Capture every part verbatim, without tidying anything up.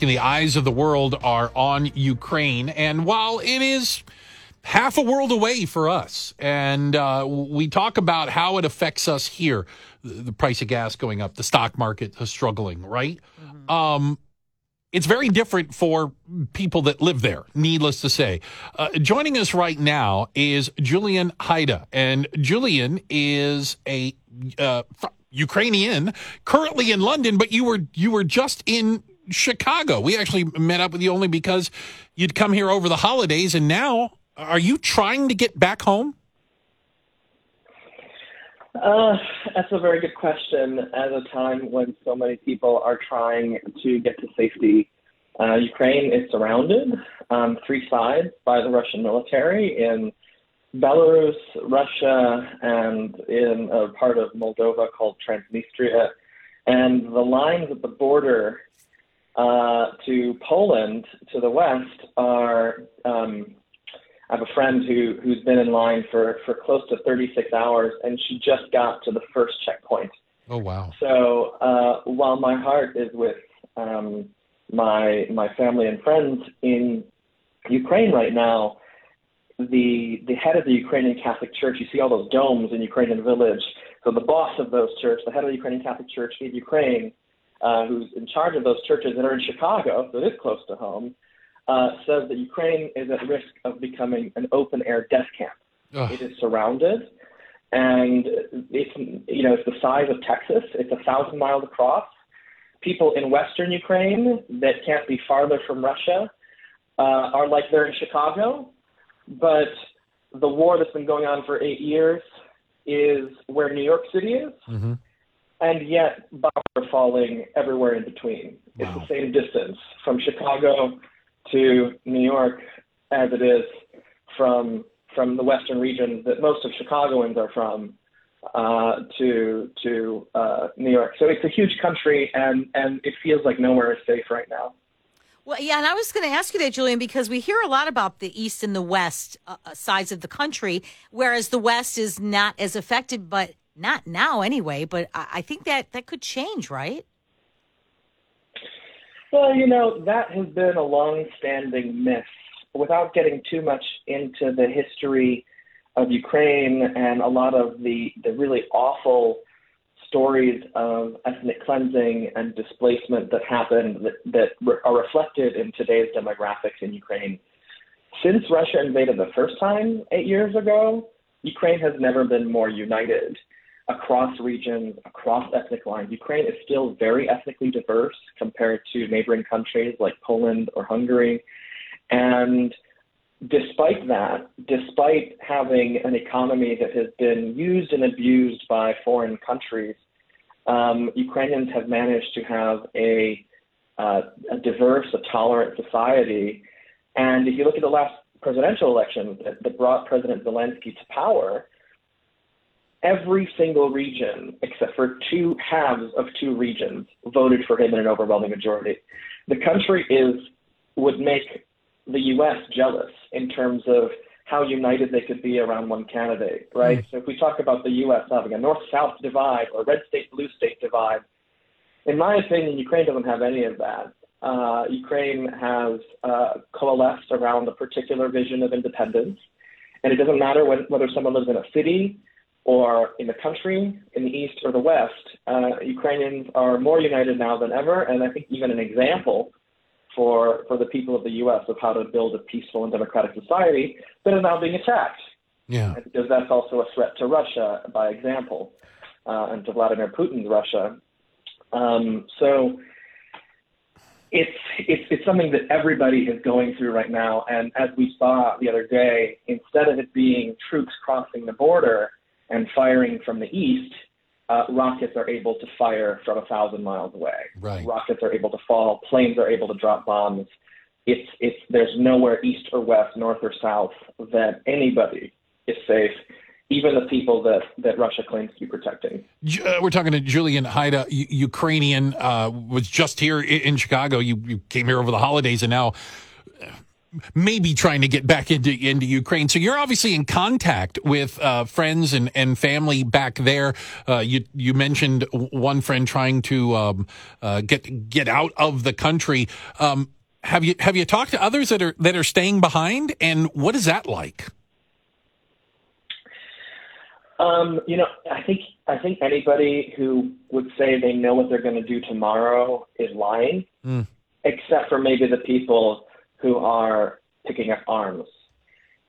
The eyes of the world are on Ukraine, and while it is half a world away for us, and uh, we talk about how it affects us here, the price of gas going up, the stock market is struggling, right? Mm-hmm. Um, it's very different for people that live there, needless to say. Uh, joining us right now is Julian Hayda, and Julian is a uh, Ukrainian currently in London, but you were you were just in Chicago. We actually met up with you only because you'd come here over the holidays, and now are you trying to get back home? Uh, that's a very good question. At a time when so many people are trying to get to safety, uh, Ukraine is surrounded on three sides by the Russian military in Belarus, Russia, and in a part of Moldova called Transnistria. And the lines at the border Uh, to Poland, to the west, are, um, I have a friend who, who's been in line for, for close to thirty-six hours, and she just got to the first checkpoint. Oh, wow. So uh, while my heart is with um, my my family and friends in Ukraine right now, the the head of the Ukrainian Catholic Church, you see all those domes in Ukrainian village, so the boss of those church, the head of the Ukrainian Catholic Church in Ukraine, Uh, who's in charge of those churches that are in Chicago, so it is close to home, uh, says that Ukraine is at risk of becoming an open-air death camp. Ugh. It is surrounded, and it's, you know, it's the size of Texas. It's a thousand miles across. People in western Ukraine that can't be farther from Russia uh, are like they're in Chicago, but the war that's been going on for eight years is where New York City is. Mm-hmm. And yet, bombs are falling everywhere in between. Wow. It's the same distance from Chicago to New York as it is from from the western region that most of Chicagoans are from uh, to to uh, New York. So it's a huge country, and, and it feels like nowhere is safe right now. Well, yeah, and I was going to ask you that, Julian, because we hear a lot about the East and the West uh, sides of the country, whereas the West is not as affected, but not now anyway, but I think that, that could change, right? Well, you know, that has been a long-standing myth. Without getting too much into the history of Ukraine and a lot of the, the really awful stories of ethnic cleansing and displacement that happened that, that are reflected in today's demographics in Ukraine, since Russia invaded the first time eight years ago, Ukraine has never been more united. Across regions, across ethnic lines. Ukraine is still very ethnically diverse compared to neighboring countries like Poland or Hungary. And despite that, despite having an economy that has been used and abused by foreign countries, um, Ukrainians have managed to have a, uh, a diverse, a tolerant society. And if you look at the last presidential election that, that brought President Zelensky to power, every single region, except for two halves of two regions, voted for him in an overwhelming majority. The country is would make the U S jealous in terms of how united they could be around one candidate, right? Mm-hmm. So if we talk about the U S having a north-south divide or red state-blue state divide, in my opinion, Ukraine doesn't have any of that. Uh, Ukraine has uh, coalesced around a particular vision of independence, and it doesn't matter when, whether someone lives in a city or in the country, in the East or the West, uh, Ukrainians are more united now than ever, and I think even an example for for the people of the U S of how to build a peaceful and democratic society that is now being attacked. Yeah, because that's also a threat to Russia, by example, uh, and to Vladimir Putin's Russia. Um, so it's, it's it's something that everybody is going through right now, and as we saw the other day, instead of it being troops crossing the border and firing from the east, uh, rockets are able to fire from a thousand miles away. Right. Rockets are able to fall. Planes are able to drop bombs. It's it's there's nowhere east or west, north or south, that anybody is safe, even the people that, that Russia claims to be protecting. Uh, we're talking to Julian Hayda, U- Ukrainian, uh, was just here in Chicago. You, you came here over the holidays, and now maybe trying to get back into into Ukraine. So you're obviously in contact with uh, friends and, and family back there. Uh, you you mentioned one friend trying to um, uh, get get out of the country. Um, have you have you talked to others that are that are staying behind? And what is that like? Um, you know, I think I think anybody who would say they know what they're going to do tomorrow is lying, mm. except for maybe the people who are picking up arms.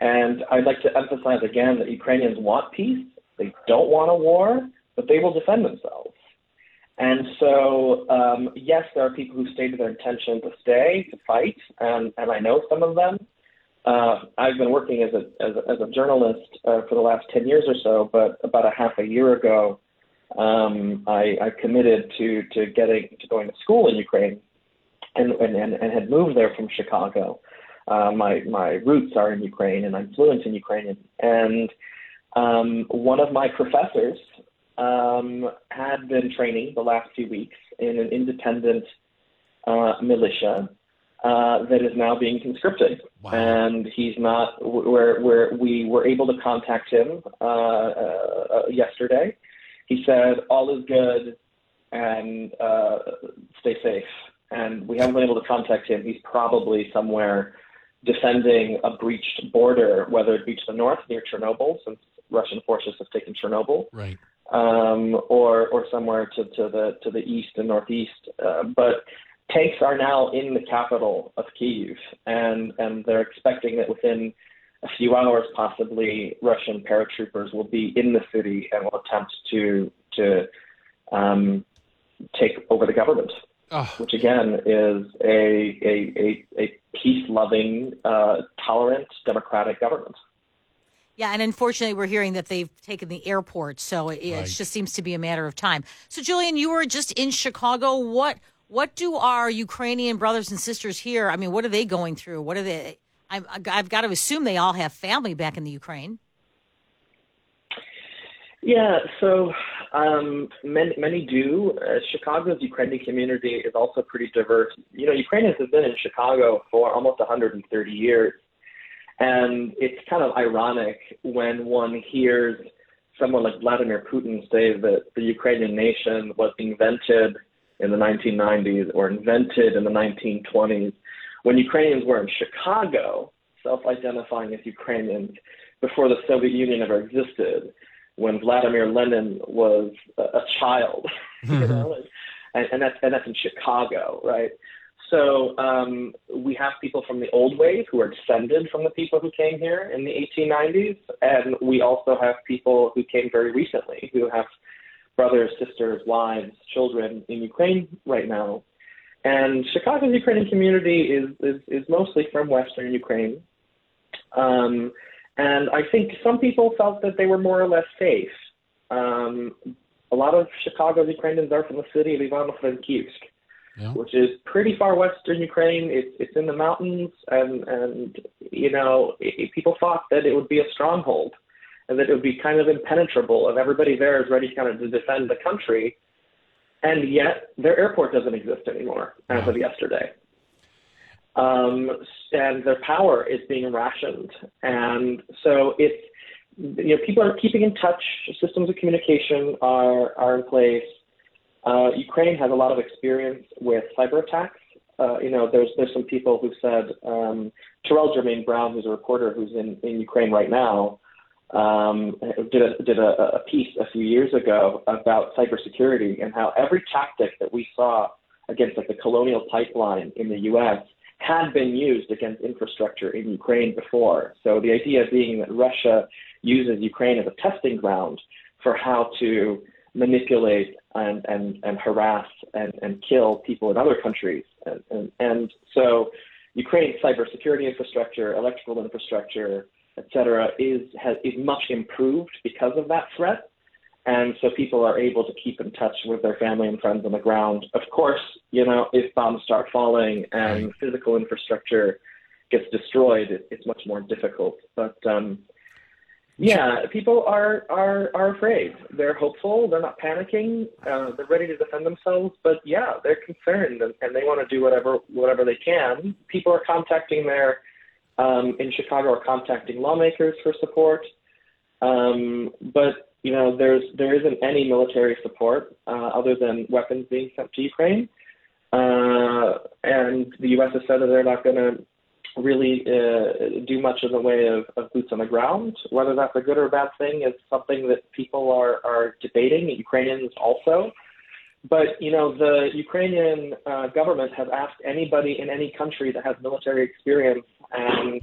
And I'd like to emphasize again that Ukrainians want peace. They don't want a war, but they will defend themselves. And so, um, yes, there are people who stated their intention to stay, to fight, and, and I know some of them. Uh, I've been working as a, as a, as a journalist uh, for the last ten years or so, but about a half a year ago, um, I, I committed to, to getting, to going to school in Ukraine. And, and and had moved there from Chicago. Uh, my my roots are in Ukraine, and I'm fluent in Ukrainian. And um, one of my professors um, had been training the last few weeks in an independent uh, militia uh, that is now being conscripted. Wow. And he's not where where we were able to contact him uh, uh, yesterday. He said all is good and uh, stay safe. And we haven't been able to contact him. He's probably somewhere defending a breached border, whether it be to the north near Chernobyl, since Russian forces have taken Chernobyl, right, um, or or somewhere to, to the to the east and northeast. Uh, but tanks are now in the capital of Kyiv, and and they're expecting that within a few hours, possibly, Russian paratroopers will be in the city and will attempt to to um, take over the government. Oh. Which again is a a, a, a peace-loving, uh, tolerant, democratic government. Yeah, and unfortunately, we're hearing that they've taken the airport, so it, right. it just seems to be a matter of time. So, Julian, you were just in Chicago. What what do our Ukrainian brothers and sisters here? I mean, what are they going through? What are they? I'm, I've got to assume they all have family back in the Ukraine. Yeah, so um, many, many do. Uh, Chicago's Ukrainian community is also pretty diverse. You know, Ukrainians have been in Chicago for almost one hundred thirty years. And it's kind of ironic when one hears someone like Vladimir Putin say that the Ukrainian nation was invented in the nineteen nineties or invented in the nineteen twenties, when Ukrainians were in Chicago, self-identifying as Ukrainians, before the Soviet Union ever existed, when Vladimir Lenin was a child, mm-hmm. you know, and, and that's and that's in Chicago, right? So um, we have people from the old wave who are descended from the people who came here in the eighteen nineties, and we also have people who came very recently who have brothers, sisters, wives, children in Ukraine right now. And Chicago's Ukrainian community is is, is mostly from Western Ukraine. Um, And I think some people felt that they were more or less safe. Um, a lot of Chicago's Ukrainians are from the city of Ivano-Frankivsk, yeah. which is pretty far western Ukraine. It's, it's in the mountains, and, and you know, it, it, people thought that it would be a stronghold and that it would be kind of impenetrable, and everybody there is ready kind of to defend the country. And yet their airport doesn't exist anymore as of yesterday. Um, and their power is being rationed. And so it's, you know, people are keeping in touch. Systems of communication are, are in place. Uh, Ukraine has a lot of experience with cyber attacks. Uh, you know, there's, there's some people who said, um, Terrell Jermaine Brown, who's a reporter who's in, in Ukraine right now, um, did a, did a, a piece a few years ago about cybersecurity and how every tactic that we saw against like the Colonial Pipeline in the U S had been used against infrastructure in Ukraine before. So the idea being that Russia uses Ukraine as a testing ground for how to manipulate and, and, and harass and, and kill people in other countries. And, and, and so Ukraine's cybersecurity infrastructure, electrical infrastructure, et cetera, is, has, is much improved because of that threat. And so people are able to keep in touch with their family and friends on the ground. Of course, you know, if bombs start falling and right. physical infrastructure gets destroyed, it, it's much more difficult. But, um, yeah, people are, are, are afraid. They're hopeful. They're not panicking. Uh, they're ready to defend themselves. But, yeah, they're concerned, and, and they want to do whatever whatever they can. People are contacting their um, in Chicago are contacting lawmakers for support. Um, but, you know, there's there isn't any military support uh, other than weapons being sent to Ukraine. Uh, and the U S has said that they're not going to really uh, do much in the way of, of boots on the ground. Whether that's a good or a bad thing is something that people are, are debating, Ukrainians also. But, you know, the Ukrainian uh, government has asked anybody in any country that has military experience and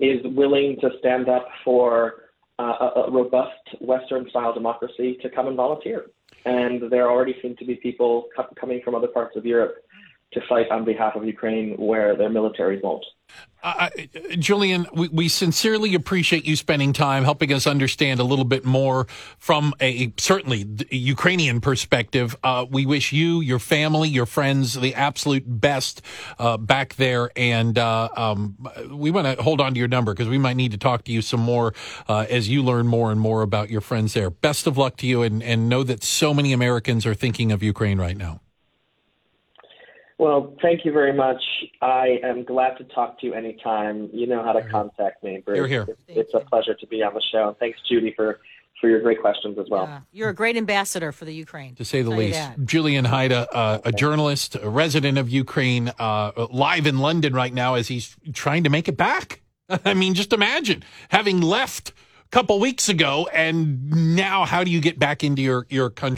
is willing to stand up for uh, a robust Western-style democracy to come and volunteer. And there already seem to be people co- coming from other parts of Europe to fight on behalf of Ukraine where their military won't. Uh, Julian, we, we sincerely appreciate you spending time helping us understand a little bit more from a certainly Ukrainian perspective. Uh, we wish you, your family, your friends the absolute best uh, back there. And uh, um, we want to hold on to your number because we might need to talk to you some more uh, as you learn more and more about your friends there. Best of luck to you, and, and know that so many Americans are thinking of Ukraine right now. Well, thank you very much. I am glad to talk to you anytime. You know how to contact me. Bruce. You're here. It's, it's a pleasure to be on the show. And thanks, Judy, for, for your great questions as well. Yeah. You're a great ambassador for the Ukraine. To say the least. Julian Hayda, uh, a journalist, a resident of Ukraine, uh, live in London right now as he's trying to make it back. I mean, just imagine having left a couple weeks ago, and now how do you get back into your, your country?